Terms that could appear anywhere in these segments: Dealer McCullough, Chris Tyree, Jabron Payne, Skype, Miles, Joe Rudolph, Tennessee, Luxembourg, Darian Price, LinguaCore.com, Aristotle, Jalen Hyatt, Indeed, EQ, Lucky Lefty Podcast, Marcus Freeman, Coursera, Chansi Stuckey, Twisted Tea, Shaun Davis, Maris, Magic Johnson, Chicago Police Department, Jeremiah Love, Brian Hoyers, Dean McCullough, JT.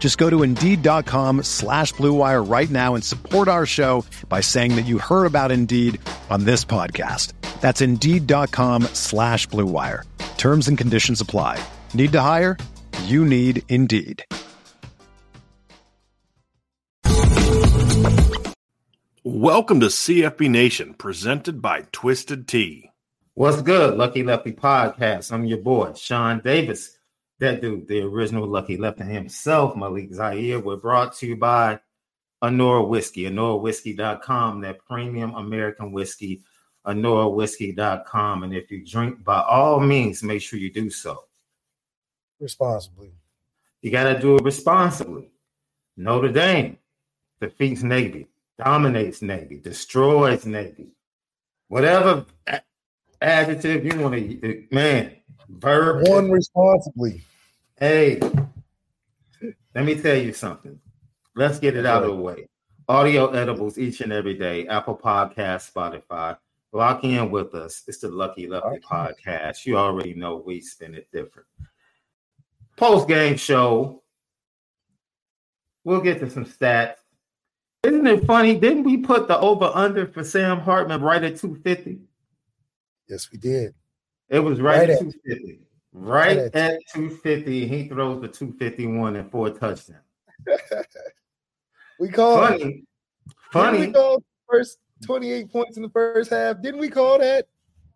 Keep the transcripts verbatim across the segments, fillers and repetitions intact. Just go to Indeed.com slash Blue Wire right now and support our show by saying that you heard about Indeed on this podcast. That's Indeed.com slash Blue Wire. Terms and conditions apply. Need to hire? You need Indeed. Welcome to C F B Nation, presented by Twisted Tea. What's good, Lucky Lefty Podcast? I'm your boy, Shaun Davis. That dude, the original Lucky Lefty himself, Malik Zaire. We're brought to you by Anora Whiskey, Anora Whiskey dot com, that premium American whiskey, Anora Whiskey dot com. And if you drink, by all means, make sure you do so responsibly. You got to do it responsibly. Notre Dame defeats Navy, dominates Navy, destroys Navy. Whatever adjective you want to, man, verb. One responsibly. Hey, let me tell you something. Let's get it out of the way. Audio edibles each and every day. Apple Podcasts, Spotify. Lock in with us. It's the Lucky Lefty Podcast. You already know we spin it different. Post-game show. We'll get to some stats. Isn't it funny? Didn't we put the over-under for Sam Hartman right at two fifty? Yes, we did. It was right, right at two fifty. Right, right at, at two fifty. He throws the two fifty-one and four touchdowns. We called funny. It. Funny. Didn't we call the first twenty-eight points in the first half? Didn't we call that?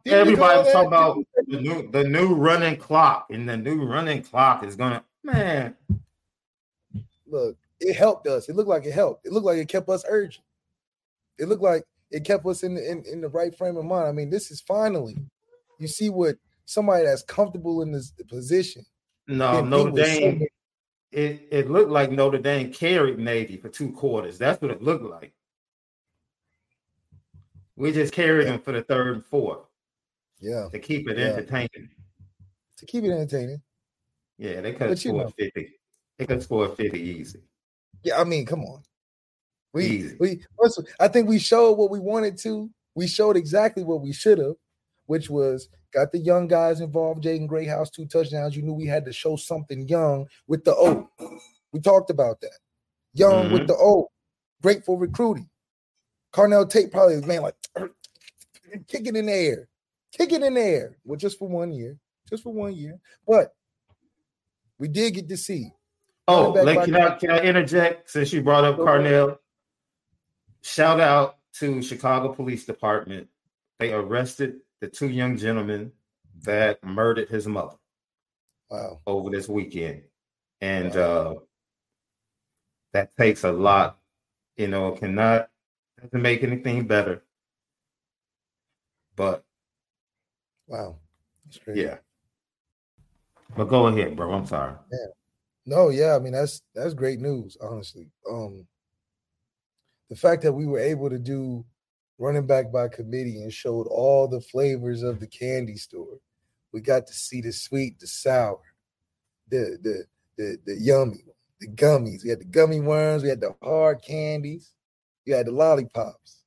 Didn't Everybody was talking about the new, the new running clock, and the new running clock is going to – man. Look, it helped us. It looked like it helped. It looked like it kept us urgent. It looked like it kept us in the, in, in the right frame of mind. I mean, this is finally – you see what somebody that's comfortable in this position. No, Notre Dame. It, it looked like Notre Dame carried Navy for two quarters. That's what it looked like. We just carried yeah. them for the third and fourth. Yeah. To keep it yeah. entertaining. To keep it entertaining. Yeah, they could score fifty. They could score fifty easy. Yeah, I mean, come on. We easy. we first, I think we showed what we wanted to. We showed exactly what we should have, which was got the young guys involved, Jaden Greathouse, two touchdowns. You knew we had to show something young with the O. We talked about that. Young mm-hmm. with the O. Great for recruiting. Carnell Tate probably was, man, like, kick it in the air. Kick it in the air. Well, just for one year. Just for one year. But we did get to see. Oh, like, can, I, can I interject since you brought up Go Carnell? Ahead. Shout out to Chicago Police Department. They arrested the two young gentlemen that murdered his mother wow. over this weekend. And wow. uh, that takes a lot. You know, it cannot doesn't make anything better. But wow. That's crazy. Yeah. But go ahead, bro. I'm sorry. Yeah. No, yeah, I mean that's that's great news, honestly. Um, the fact that we were able to do running back by committee and showed all the flavors of the candy store. We got to see the sweet, the sour, the the the the yummy, the gummies. We had the gummy worms. We had the hard candies. You had the lollipops.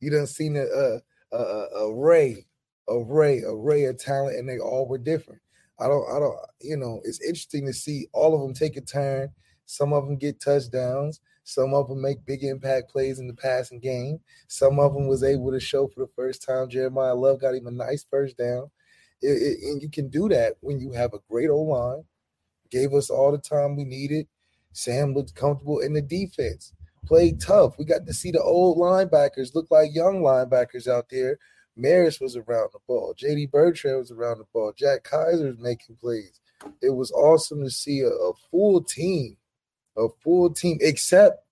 You done seen a, a, a, a array, array, array of talent, and they all were different. I don't, I don't, you know, it's interesting to see all of them take a turn. Some of them get touchdowns. Some of them make big impact plays in the passing game. Some of them was able to show for the first time. Jeremiah Love got him a nice first down. It, it, and you can do that when you have a great O-line. Gave us all the time we needed. Sam looked comfortable in the defense. Played tough. We got to see the old linebackers look like young linebackers out there Maris was around the ball. J D. Bertrand was around the ball. Jack Kaiser's making plays. It was awesome to see a, a full team, a full team, except,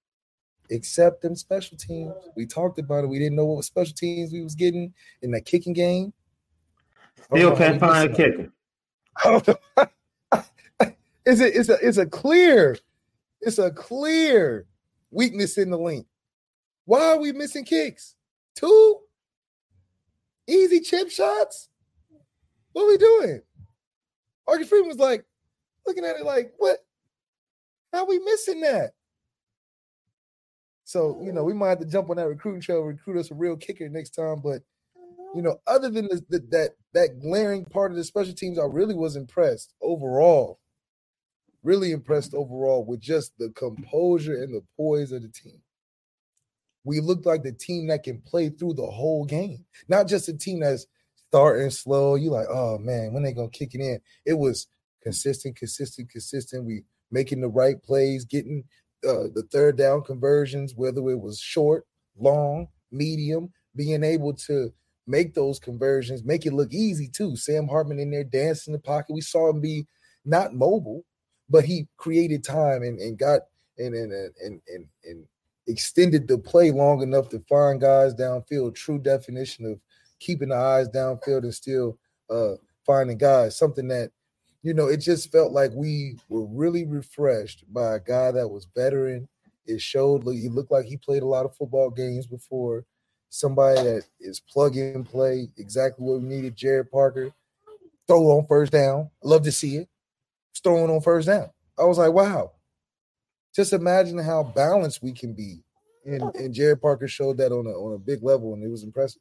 except them special teams. We talked about it. We didn't know what special teams we was getting in that kicking game. Still can't find kicking. It's a, it's a, it's a clear, it's a clear weakness in the link. Why are we missing kicks? Two easy chip shots? What are we doing? Marcus Freeman was like, looking at it like, what? How are we missing that? So, you know, we might have to jump on that recruiting trail, recruit us a real kicker next time. But, you know, other than the, the, that that glaring part of the special teams, I really was impressed overall. Really impressed overall with just the composure and the poise of the team. We looked like the team that can play through the whole game, not just a team that's starting slow. You're like, oh, man, when they going to kick it in? It was consistent, consistent, consistent. We making the right plays, getting uh, the third down conversions, whether it was short, long, medium, being able to make those conversions, make it look easy, too. Sam Hartman in there dancing in the pocket. We saw him be not mobile, but he created time and, and got and and and and and extended the play long enough to find guys downfield. True definition of keeping the eyes downfield and still uh, finding guys. Something that, you know, it just felt like we were really refreshed by a guy that was veteran. It showed he looked like he played a lot of football games before. Somebody that is plug and play, exactly what we needed. Gerard Parker, throw on first down. Love to see it. Throwing on first down. I was like, wow. Just imagine how balanced we can be. And, and Gerard Parker showed that on a, on a big level, and it was impressive.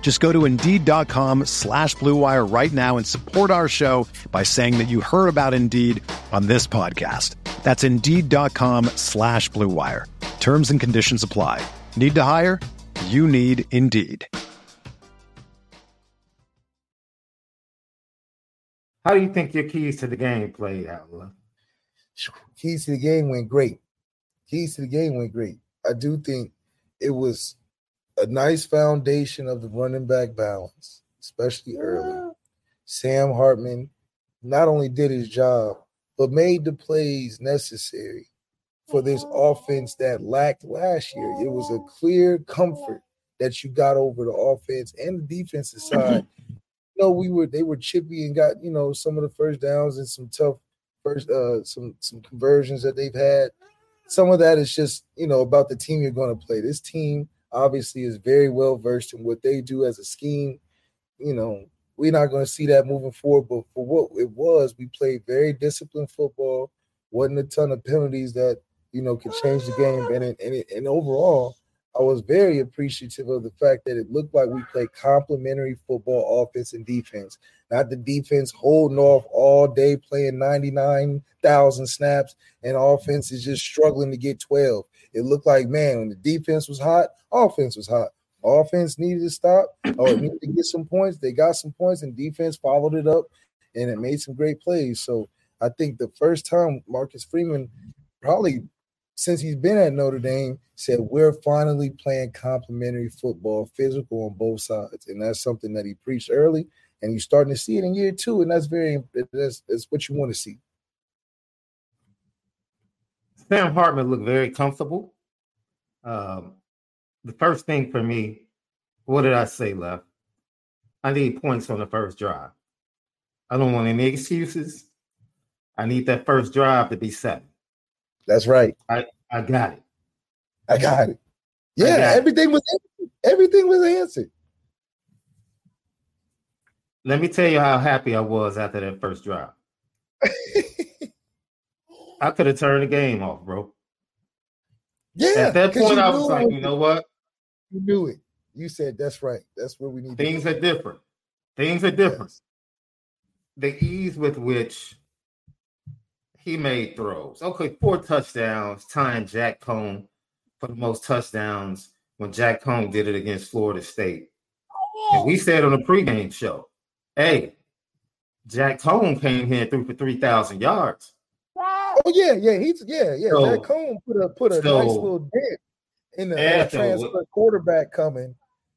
Just go to Indeed.com slash Blue Wire right now and support our show by saying that you heard about Indeed on this podcast. That's Indeed.com slash Blue Wire. Terms and conditions apply. Need to hire? You need Indeed. How do you think your keys to the game played out, Love? Keys to the game went great. Keys to the game went great. I do think it was a nice foundation of the running back balance, especially early. Yeah. Sam Hartman not only did his job, but made the plays necessary for this offense that lacked last year. It was a clear comfort that you got over the offense and the defensive side. Know we were they were chippy and got, you know, some of the first downs and some tough first uh some some conversions that they've had. Some of that is just, you know, about the team you're going to play. This team obviously is very well versed in what they do as a scheme. You know, we're not going to see that moving forward, but for what it was, we played very disciplined football. Wasn't a ton of penalties that, you know, could change the game. And it, and, it, and overall, I was very appreciative of the fact that it looked like we played complementary football, offense and defense, not the defense holding off all day, playing ninety-nine thousand snaps, and offense is just struggling to get twelve. It looked like, man, when the defense was hot, offense was hot. Offense needed to stop or needed to get some points. They got some points, and defense followed it up, and it made some great plays. So I think the first time Marcus Freeman probably – since he's been at Notre Dame, said we're finally playing complementary football, physical on both sides. And that's something that he preached early, and you're starting to see it in year two, and that's very that's, that's what you want to see. Sam Hartman looked very comfortable. Um, the first thing for me, what did I say, Left? I need points on the first drive. I don't want any excuses. I need that first drive to be seven. That's right. I, I got it. I got it. Yeah, got everything it. was everything was answered. Let me tell you how happy I was after that first drive. I could have turned the game off, bro. Yeah. At that point, I was like, you know what? You knew it. You said that's right. That's what we need. Things are different. Things are different. Yes. The ease with which he made throws. Okay, four touchdowns, tying Jack Coan for the most touchdowns when Jack Coan did it against Florida State. And we said on the pregame show, hey, Jack Coan came here and threw for three thousand yards. Oh, yeah, yeah, he's yeah, yeah. So, Jack Coan put a put a so, nice little dent in the yeah, transfer so quarterback coming.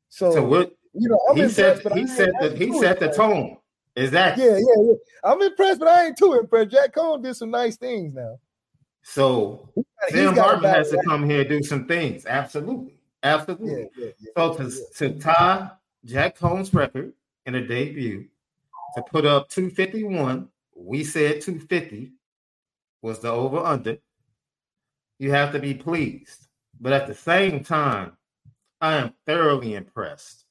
So, so what you know, I'm he impressed, set, but he I set the he it, set the tone. Exactly. Yeah, yeah, yeah. I'm impressed, but I ain't too impressed. Jack Coan did some nice things now. So he's got, Sam he's Hartman has to come here and do some things. Absolutely. Absolutely. Yeah, yeah, yeah, so to, yeah. to tie Jack Coan's record in a debut, to put up two fifty-one, we said two fifty. Was the over-under, you have to be pleased. But at the same time, I am thoroughly impressed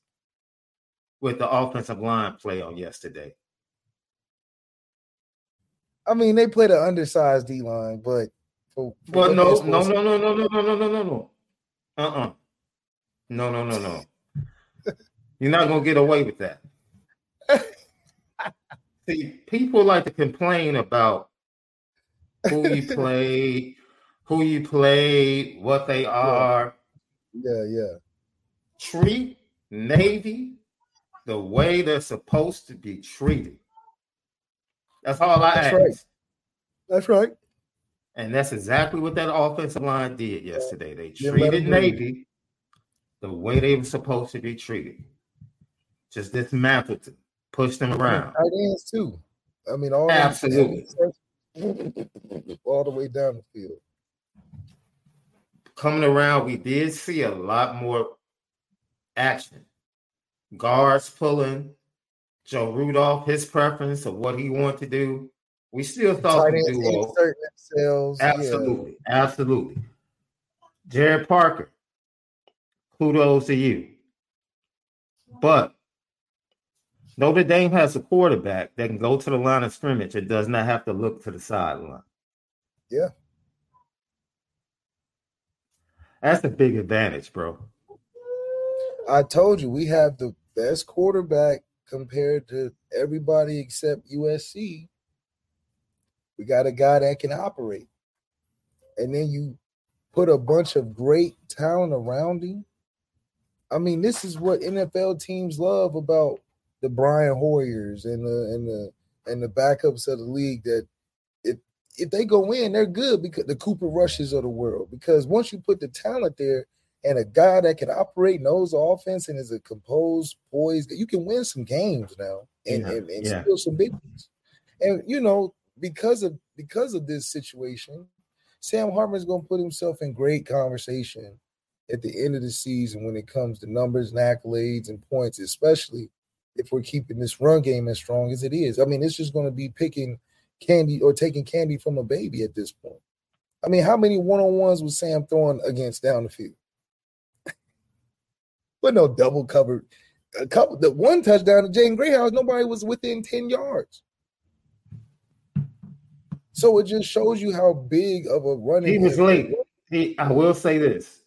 with the offensive line play on yesterday. I mean, they played an undersized D-line, but... For, for but no, no, no, no, no, no, no, no, no, no, no. Uh-uh. No, no, no, no. You're not going to get away with that. See, people like to complain about who you played, who you played, what they are. Yeah, yeah. Treat Navy the way they're supposed to be treated. That's all I that's ask. Right. That's right. And that's exactly what that offensive line did yesterday. They treated yeah, Navy the way they were supposed to be treated. Just dismantled them, pushed them around. Tight ends too. I mean, all absolutely. All the way down the field. Coming around, we did see a lot more action. Guards pulling. Joe Rudolph, his preference of what he wanted to do. We still thought we do all. Themselves. Absolutely. Yeah. Absolutely. Gerard Parker, kudos to you. But Notre Dame has a quarterback that can go to the line of scrimmage and does not have to look to the sideline. Yeah. That's the big advantage, bro. I told you, we have the best quarterback compared to everybody except U S C. We got a guy that can operate. And then you put a bunch of great talent around him. I mean, this is what N F L teams love about the Brian Hoyers and the and the and the backups of the league, that if if they go in, they're good, because the Cooper Rushes of the world. Because once you put the talent there and a guy that can operate, knows the offense, and is a composed, poised, you can win some games now and, yeah. and, and yeah. steal some big ones. And you know, because of because of this situation, Sam Hartman's gonna put himself in great conversation at the end of the season when it comes to numbers and accolades and points, especially if we're keeping this run game as strong as it is. I mean, it's just going to be picking candy or taking candy from a baby at this point. I mean, how many one-on-ones was Sam throwing against down the field? But no double covered. A couple, the one touchdown to Jaden Greathouse, nobody was within ten yards. So it just shows you how big of a running. He was late. He, I will say this.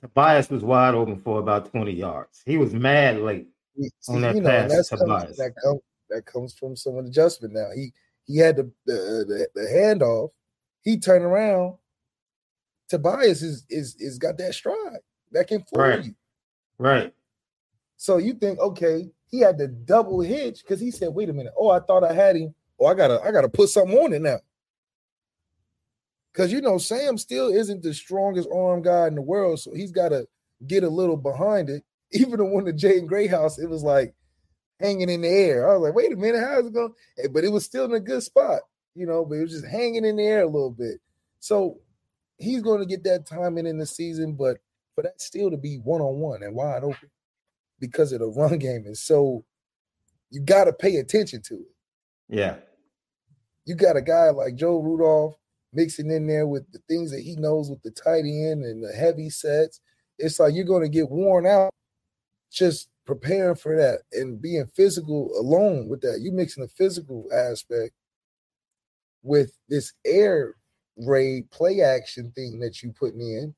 Tobias was wide open for about twenty yards. He was mad late. See, on that you know, pass, that, comes, that, comes, that comes from some adjustment. Now he he had the the, the, the handoff. He turned around. Tobias is is is got that stride that can fool right. you, right? So you think, okay, he had the double hitch because he said, "Wait a minute! Oh, I thought I had him. Oh, I gotta I gotta put something on it now." Because you know Sam still isn't the strongest arm guy in the world, so he's got to get a little behind it. Even the one to Jaden Greathouse, it was like hanging in the air. I was like, wait a minute, how's it going? But it was still in a good spot, you know, but it was just hanging in the air a little bit. So he's going to get that time in in the season, but for that still to be one-on-one and wide open because of the run game. And so you got to pay attention to it. Yeah. you got a guy like Joe Rudolph mixing in there with the things that he knows with the tight end and the heavy sets. It's like you're going to get worn out just preparing for that and being physical alone with that. You're mixing the physical aspect with this air raid play action thing that you putting in.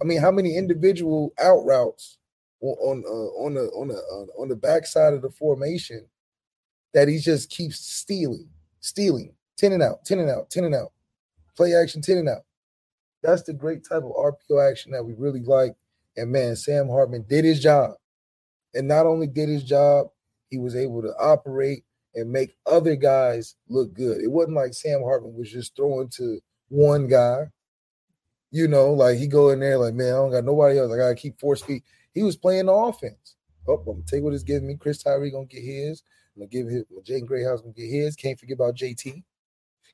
I mean, how many individual out routes on uh, on the on the uh, on the backside of the formation that he just keeps stealing, stealing, ten and out, ten and out, ten and out, play action, ten and out. That's the great type of R P O action that we really like. And man, Sam Hartman did his job, and not only did his job, he was able to operate and make other guys look good. It wasn't like Sam Hartman was just throwing to one guy. You know, like he go in there like, man, I don't got nobody else. I got to keep force feet. He was playing the offense. Oh, I'm going to take what it's giving me. Chris Tyree going to get his. I'm going to give him. Jaden Greathouse going to get his. Can't forget about J T.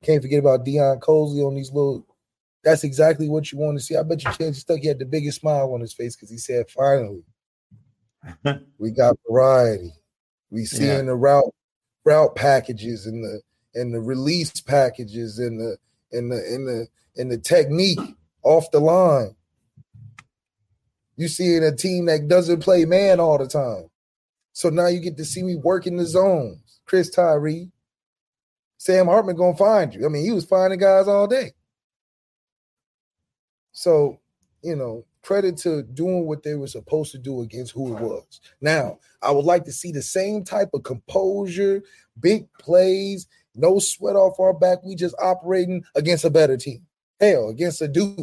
Can't forget about Deion Colzie on these little – that's exactly what you want to see. I bet you Chansi Stuckey had the biggest smile on his face because he said, finally, we got variety. We seeing yeah. the route route packages and the and the release packages and the and the and the and the technique. Off the line, you see in a team that doesn't play man all the time. So now you get to see me working the zones. Chris Tyree, Sam Hartman gonna find you. I mean, he was finding guys all day. So, you know, credit to doing what they were supposed to do against who it was. Now, I would like to see the same type of composure, big plays, no sweat off our back. We just operating against a better team. Hell, against a dude.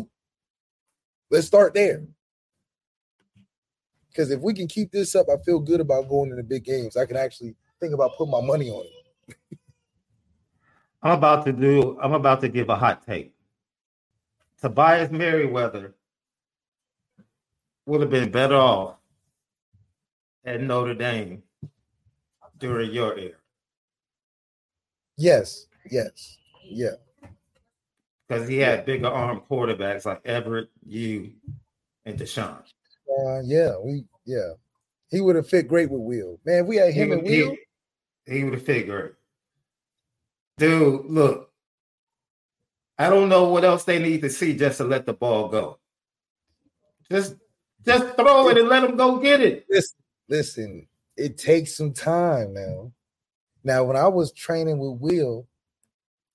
Let's start there. Because if we can keep this up, I feel good about going into big games. I can actually think about putting my money on it. I'm about to do, I'm about to give a hot take. Tobias Merriweather would have been better off at Notre Dame during your era. Yes, yes, yeah. Because he had bigger arm quarterbacks like Everett, you, and Deshaun. Uh, yeah, we yeah, he would have fit great with Will. Man, if we had him would, and Will. He, he would have fit great. Dude, look, I don't know what else they need to see just to let the ball go. Just, just throw it and let them go get it. Listen, listen, it takes some time now. Now, when I was training with Will,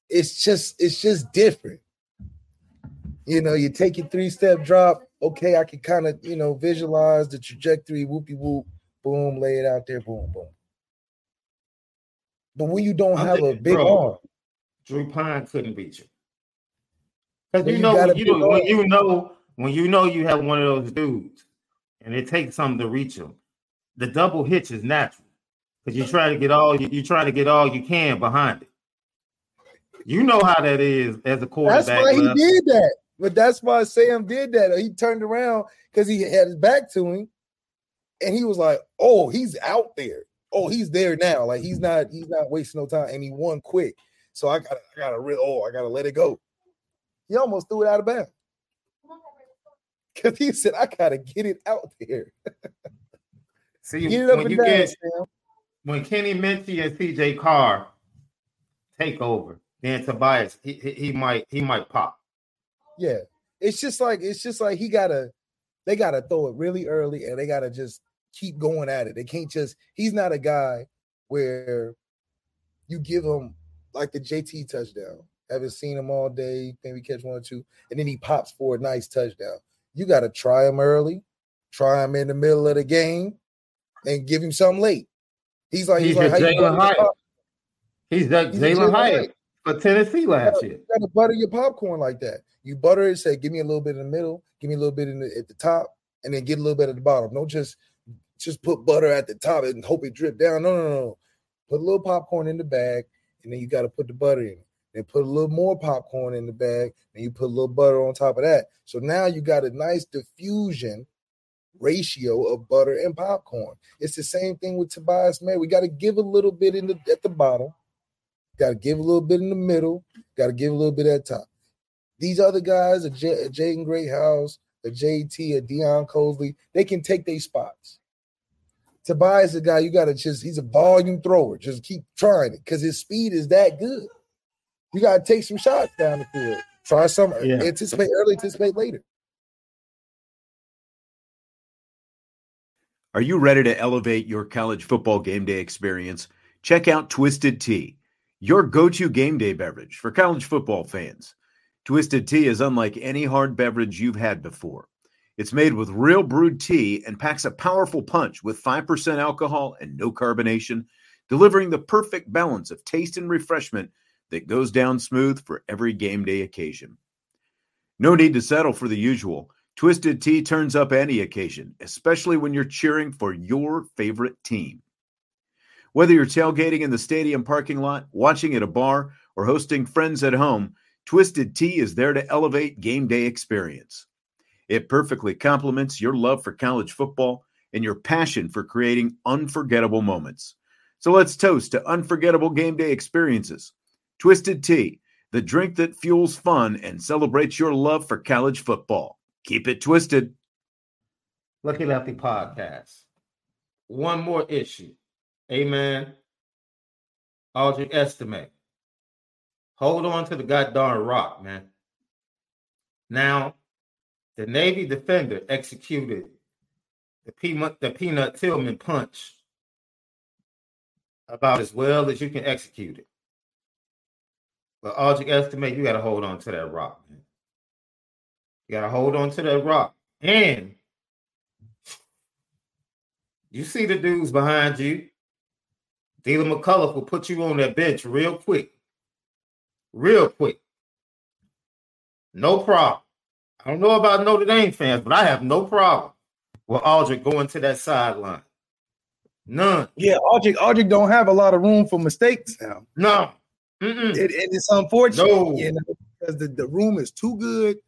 it's just, it's just different. You know, you take your three-step drop. Okay, I can kind of, you know, visualize the trajectory, whoopie-whoop, boom, lay it out there, boom, boom. But when you don't I'm have thinking, a big bro, arm. Drew Pine couldn't beat you. Because you, you know, you know when you know, when you know you have one of those dudes and it takes something to reach them, the double hitch is natural. Because you try to get all you, you try to get all you can behind it. You know how that is as a quarterback. That's why he left. did that. But that's why Sam did that. He turned around because he had his back to him. And he was like, oh, he's out there. Oh, he's there now. Like, he's not he's not wasting no time. And he won quick. So I got I gotta real oh, I gotta let it go. He almost threw it out of bounds. Cause he said, I gotta get it out there. See, get it up when, and you down, get, Sam. When Kenny Minchie and C J Carr take over. Then Tobias, he, he he might he might pop. Yeah, it's just like it's just like he gotta, they gotta throw it really early, and they gotta just keep going at it. They can't just. He's not a guy where you give him like the J T touchdown. Haven't seen him all day. Maybe catch one or two, and then he pops for a nice touchdown. You gotta try him early, try him in the middle of the game, and give him something late. He's like he's, he's like Jalen Hyatt. He's that Jalen Hyatt. For Tennessee last you gotta, year. You got to butter your popcorn like that. You butter it, say, give me a little bit in the middle, give me a little bit in the, at the top, and then get a little bit at the bottom. Don't just, just put butter at the top and hope it drip down. No, no, no. Put a little popcorn in the bag, and then you got to put the butter in it. Then put a little more popcorn in the bag, and you put a little butter on top of that. So now you got a nice diffusion ratio of butter and popcorn. It's the same thing with Tobias May. We got to give a little bit in the, at the bottom. Got to give a little bit in the middle. Got to give a little bit at top. These other guys, a, J- a Jaden Greathouse, a J T, a Deion Colzie, they can take their spots. Tobias, a guy you got to just—he's a volume thrower. Just keep trying it because his speed is that good. you got to take some shots down the field. Try some, yeah. anticipate early, anticipate later. Are you ready to elevate your college football game day experience? Check out Twisted Tea, your go-to game day beverage for college football fans. Twisted Tea is unlike any hard beverage you've had before. It's made with real brewed tea and packs a powerful punch with five percent alcohol and no carbonation, delivering the perfect balance of taste and refreshment that goes down smooth for every game day occasion. No need to settle for the usual. Twisted Tea turns up any occasion, especially when you're cheering for your favorite team. Whether you're tailgating in the stadium parking lot, watching at a bar, or hosting friends at home, Twisted Tea is there to elevate game day experience. It perfectly complements your love for college football and your passion for creating unforgettable moments. So let's toast to unforgettable game day experiences. Twisted Tea, the drink that fuels fun and celebrates your love for college football. Keep it twisted. Lucky Lefty Podcast. One more issue. Amen. Audric Estime. Hold on to the goddamn rock, man. Now, the Navy defender executed the peanut, the peanut Tillman punch about as well as you can execute it. But Audric Estime, you got to hold on to that rock, man. You got to hold on to that rock. And you see the dudes behind you. Dealer McCullough will put you on that bench real quick. Real quick. No problem. I don't know about Notre Dame fans, but I have no problem with Audric going to that sideline. None. Yeah, Audric, Audric don't have a lot of room for mistakes now. No. It, it, it's unfortunate. No. You know, because the, the room is too good,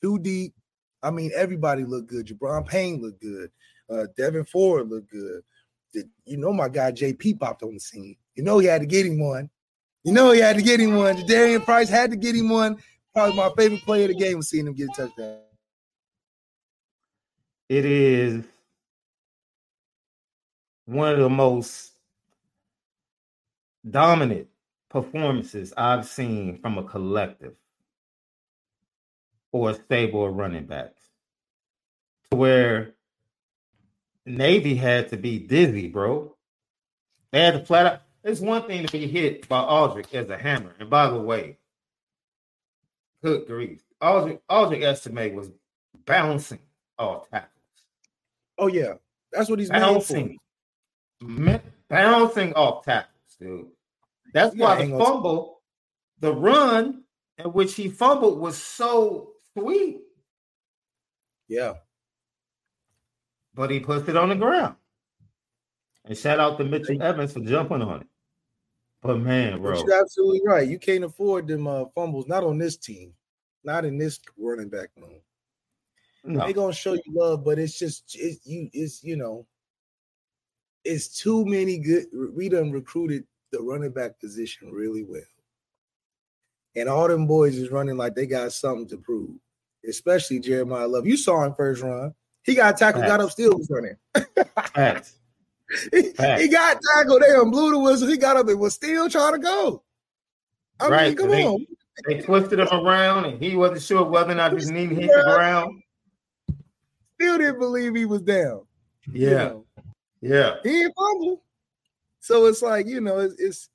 too deep. I mean, everybody looked good. Jabron Payne looked good. Uh, Devin Ford looked good. The, you know my guy J P popped on the scene. You know he had to get him one. You know he had to get him one. Darian Price had to get him one. Probably my favorite play of the game was seeing him get a touchdown. It is one of the most dominant performances I've seen from a collective or a stable of running backs to where Navy had to be dizzy, bro. They had to flat out. It's one thing to be hit by Audric as a hammer. And by the way, good grief. Audric, Audric Estime was bouncing all tackles. Oh, yeah. That's what he's bouncing. Bouncing off tackles, dude. That's why yeah, the fumble, the run in which he fumbled was so sweet. Yeah. But he puts it on the ground. And shout out to Mitchell yeah. Evans for jumping on it. But, man, bro. But you're absolutely right. You can't afford them uh, fumbles, not on this team, not in this running back room. No. They're going to show you love, but it's just, it, you, it's, you know, it's too many good. We done recruited the running back position really well. And all them boys is running like they got something to prove, especially Jeremiah Love. You saw him first run. He got tackled, Facts. got up, still was running. Facts. He, he got tackled. They done blew the whistle. He got up and was still trying to go. I right. mean, come they, on. They twisted him around, and he wasn't sure whether or not his knee hit the ground. Still didn't believe he was down. Yeah. You know? Yeah. He didn't fumble. So it's like, you know, it's, it's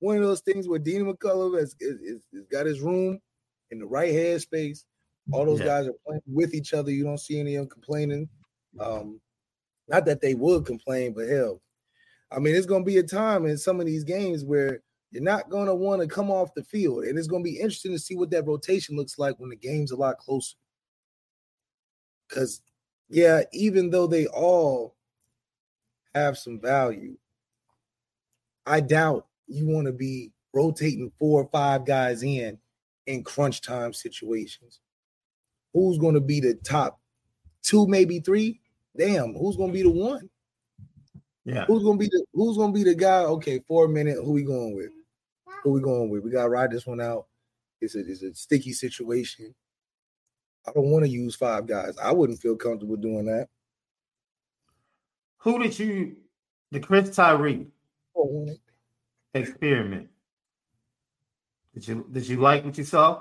one of those things where Dean McCullough has, has, has got his room in the right headspace. All those yeah. guys are playing with each other. You don't see any of them complaining. Um, Not that they would complain, but hell, I mean, it's going to be a time in some of these games where you're not going to want to come off the field, and it's going to be interesting to see what that rotation looks like when the game's a lot closer. Because, yeah, even though they all have some value, I doubt you want to be rotating four or five guys in in crunch time situations. Who's going to be the top two, maybe three? Damn, who's gonna be the one? Yeah, who's gonna be the who's gonna be the guy? Okay, for a minute, who we going with? Who we going with? We gotta ride this one out. It's a it's a sticky situation. I don't want to use five guys. I wouldn't feel comfortable doing that. Who did you the Chris Tyree experiment? Did you did you like what you saw?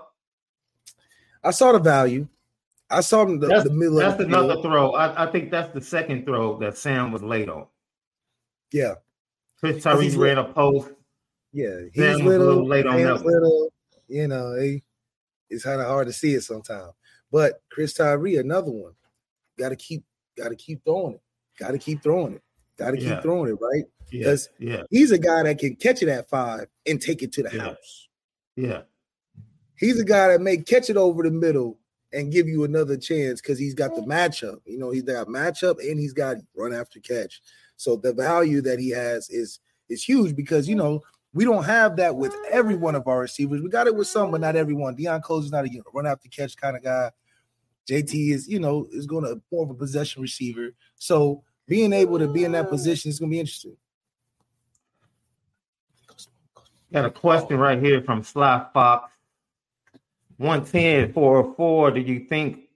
I saw the value. I saw the, that's, the middle. That's of the another field. throw. I, I think that's the second throw that Sam was late on. Yeah, Chris Tyree read a post. Yeah, he's Sam little, was a little late on that little. You know, he, it's kind of hard to see it sometimes. But Chris Tyree, another one. Got to keep, got to keep throwing it. Got to keep throwing it. Got to keep yeah. throwing it, right? Because yeah. yeah. he's a guy that can catch it at five and take it to the yeah. house. Yeah, he's a guy that may catch it over the middle and give you another chance because he's got the matchup. You know, he's got matchup and he's got run after catch. So the value that he has is is huge because, you know, we don't have that with every one of our receivers. We got it with some, but not everyone. Deion Colzie is not a you know, run after catch kind of guy. J T is, you know, is going to form a possession receiver. So being able to be in that position is going to be interesting. Got a question right here from Sly Fox. one ten, four oh four, do you think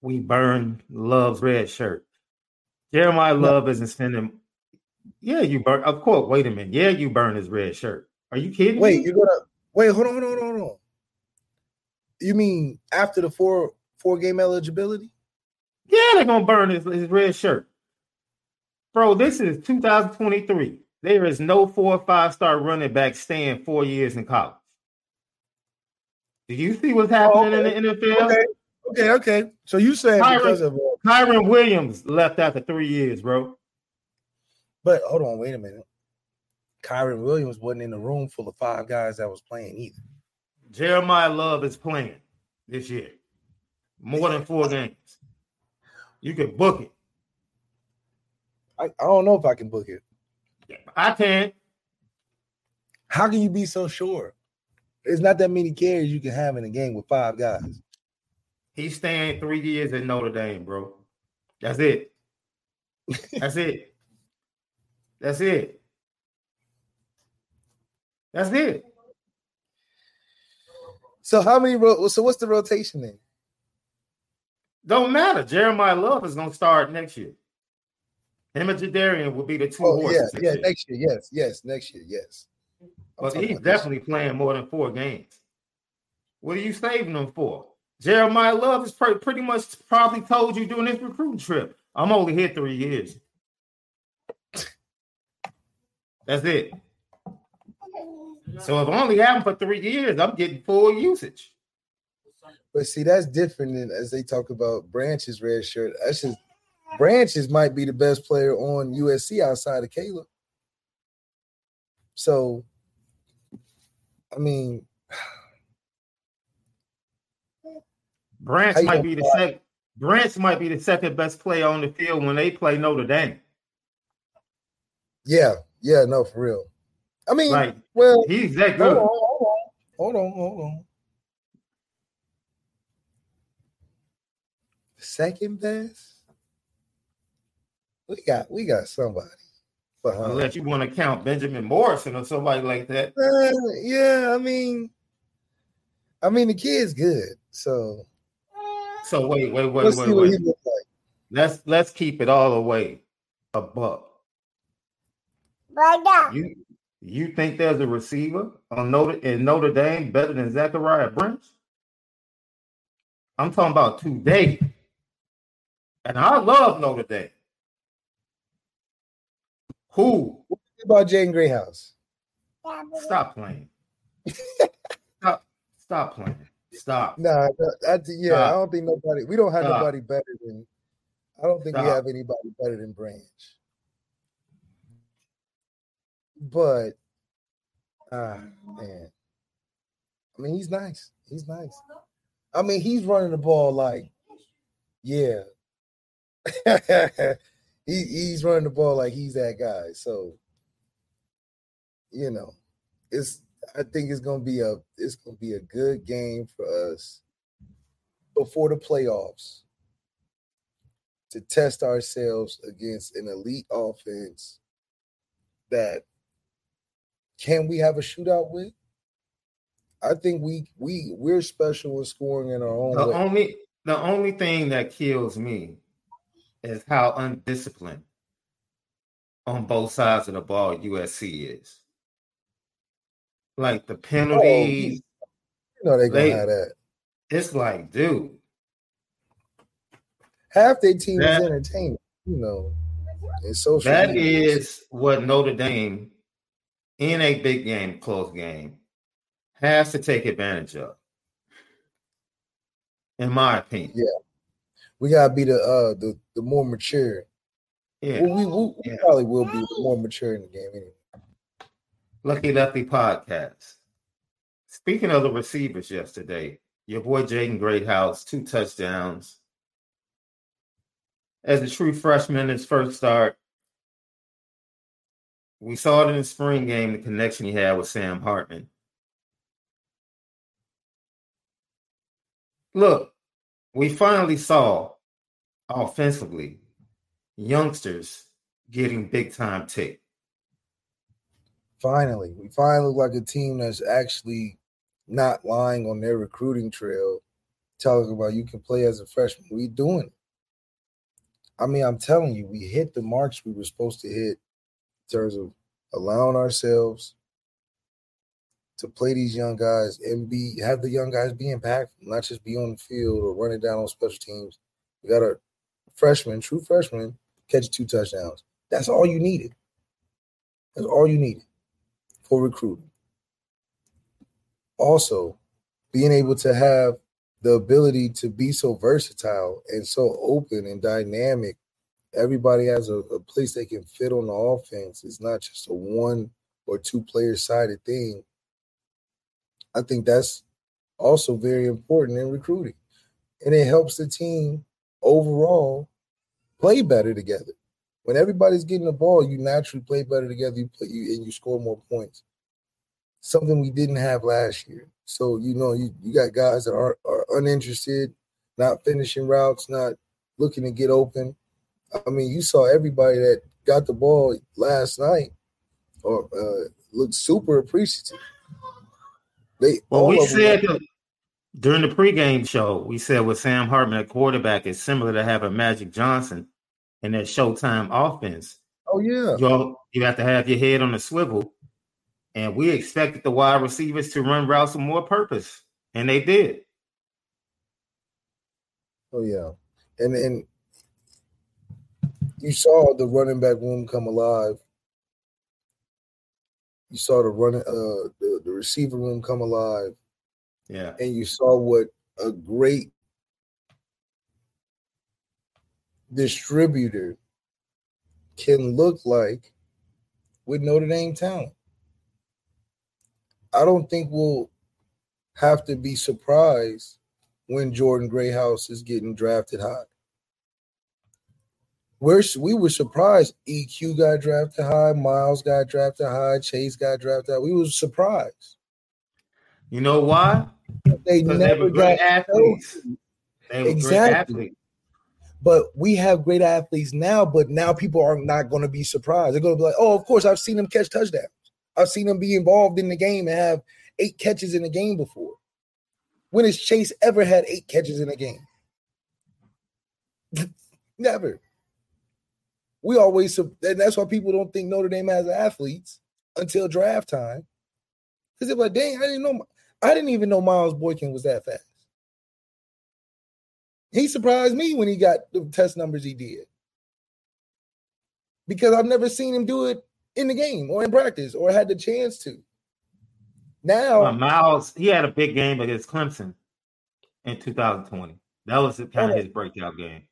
we burn Love's red shirt? Jeremiah Love isn't sending. Yeah, you burn. Of course. Wait a minute. Yeah, you burn his red shirt. Are you kidding wait, me? Wait, you're gonna wait. Hold on, hold on, hold on. You mean after the four four game eligibility? Yeah, they're gonna burn his, his red shirt, bro. This is two thousand twenty-three. There is no four or five star running back staying four years in college. Do you see what's happening oh, okay. in the N F L? Okay, okay, okay. So you said Kyren, because of uh, Kyren Williams left after three years, bro. But hold on, wait a minute. Kyren Williams wasn't in the room full of five guys that was playing either. Jeremiah Love is playing this year, more than four games. You can book it. I, I don't know if I can book it. I can. How can you be so sure? It's not that many carries you can have in a game with five guys. He's staying three years at Notre Dame, bro. That's it. That's it. That's it. That's it. So how many ro- – so what's the rotation then? Don't matter. Jeremiah Love is going to start next year. Him and Jadarian will be the two oh, horses. Yeah, yeah, year. next year, yes, yes, next year, yes. But he's definitely playing more than four games. What are you saving him for? Jeremiah Love has pretty much probably told you during this recruiting trip, I'm only here three years. That's it. So if I only have him for three years, I'm getting full usage. But see, that's different than as they talk about Branch's red shirt. That's just Branches might be the best player on U S C outside of Caleb. So, I mean, Branch might be the second. Branch might be the second best player on the field when they play Notre Dame. Yeah, yeah, no, for real. I mean, like, well, he's that good. Hold on, hold on, hold on, hold on. Second best. We got, we got somebody. Behind. Unless you want to count Benjamin Morrison or somebody like that. Uh, yeah, I mean, I mean the kid's good. So, so wait, wait, wait, let's wait, wait. Like. Let's let's keep it all the way a buck. You you think there's a receiver on Notre in Notre Dame better than Zachariah Branch? I'm talking about today, and I love Notre Dame. Who? What about Jaden Greathouse? Stop playing. stop, stop playing. Stop. Nah, I, yeah, stop. I don't think nobody. We don't have stop. nobody better than. I don't think stop. we have anybody better than Branch. But, ah, man. I mean, he's nice. He's nice. I mean, he's running the ball like, yeah. He, he's running the ball like he's that guy. So, you know, it's. I think it's gonna be a. It's gonna be a good game for us before the playoffs to test ourselves against an elite offense. That can we have a shootout with? I think we we we're special in scoring in our own. The way. only the only thing that kills me. Is how undisciplined on both sides of the ball U S C is. Like the penalties, know they gonna have that. It's like, dude, half their team that, is entertainment. You know, it's social. That media. Is what Notre Dame in a big game, close game, has to take advantage of. In my opinion, yeah, we gotta be the uh, the the more mature. Yeah, well, we, we, we yeah. probably will be more mature in the game anyway. Lucky Lefty Podcast. Speaking of the receivers yesterday, your boy Jaden Greathouse, two touchdowns. As a true freshman, his first start, we saw it in the spring game, the connection he had with Sam Hartman. Look, we finally saw offensively youngsters getting big-time tape. Finally, we finally look like a team that's actually not lying on their recruiting trail, talking about you can play as a freshman. We doing it. I mean, I'm telling you, we hit the marks we were supposed to hit in terms of allowing ourselves to play these young guys and be have the young guys be impactful, not just be on the field or running down on special teams. We got our freshmen, true freshmen, catch two touchdowns. That's all you needed. That's all you needed. For recruiting. Also, being able to have the ability to be so versatile and so open and dynamic. Everybody has a, a place they can fit on the offense. It's not just a one or two player sided thing. I think that's also very important in recruiting. And it helps the team overall play better together. When everybody's getting the ball, you naturally play better together, you play, you, and you score more points. Something we didn't have last year. So, you know, you, you got guys that are, are uninterested, not finishing routes, not looking to get open. I mean, you saw everybody that got the ball last night or uh, looked super appreciative. They, well, we said were- during the pregame show, we said with Sam Hartman at quarterback, it's similar to having Magic Johnson in that Showtime offense. Oh, yeah. You, all, you have to have your head on the swivel. And we expected the wide receivers to run routes with more purpose. And they did. Oh, yeah. And and you saw the running back room come alive. You saw the running, uh, the, the receiver room come alive. Yeah. And you saw what a great distributor can look like with Notre Dame talent. I don't think we'll have to be surprised when Jaden Greathouse is getting drafted high. We're, we were surprised E Q got drafted high, Miles got drafted high, Chase got drafted high. We were surprised. You know why? They never got athletes. They were great athletes. But we have great athletes now, but now people are not going to be surprised. They're going to be like, oh, of course, I've seen them catch touchdowns. I've seen them be involved in the game and have eight catches in a game before. When has Chase ever had eight catches in a game? Never. We always – and that's why people don't think Notre Dame has athletes until draft time. Because they're like, dang, I didn't know – I didn't even know Miles Boykin was that fast. He surprised me when he got the test numbers he did because I've never seen him do it in the game or in practice or had the chance to. Now uh, Miles, he had a big game against Clemson in two thousand twenty. That was kind of his breakout game.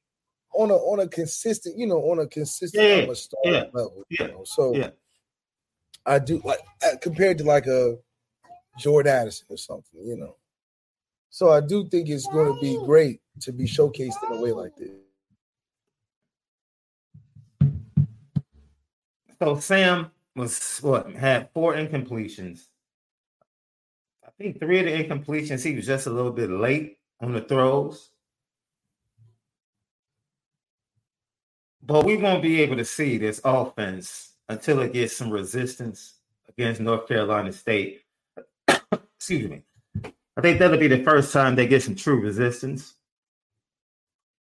On a on a consistent, you know, on a consistent yeah, a star yeah, level. Yeah, you know? So yeah. I do like compared to like a Jordan Addison or something, you know. So I do think it's going to be great to be showcased in a way like this. So Sam was what had four incompletions. I think three of the incompletions, he was just a little bit late on the throws. But we won't be able to see this offense until it gets some resistance against North Carolina State. Excuse me. I think that'll be the first time they get some true resistance.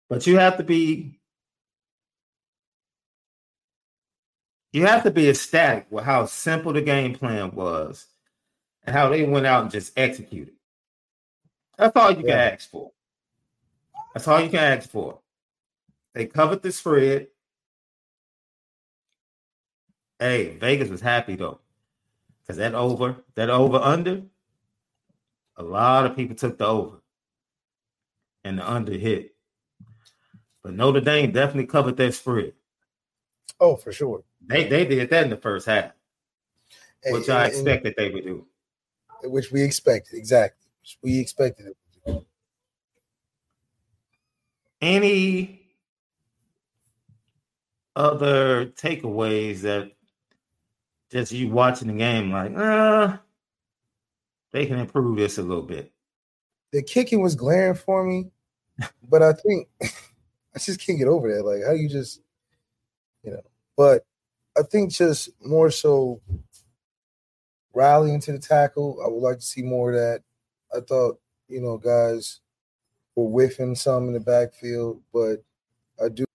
But you have to be you have to be ecstatic with how simple the game plan was and how they went out and just executed. That's all you yeah. can ask for. That's all you can ask for. They covered the spread. Hey, Vegas was happy, though, because that over, that over-under, a lot of people took the over, and the under hit. But Notre Dame definitely covered that spread. Oh, for sure. They they did that in the first half, hey, which I expected they would do. Which we expected, exactly. Which we expected it would do. Any other takeaways that just you watching the game like, uh, they can improve this a little bit? The kicking was glaring for me, but I think I just can't get over that. Like, how do you just, you know, but I think just more so rallying to the tackle. I would like to see more of that. I thought, you know, guys were whiffing some in the backfield, but I do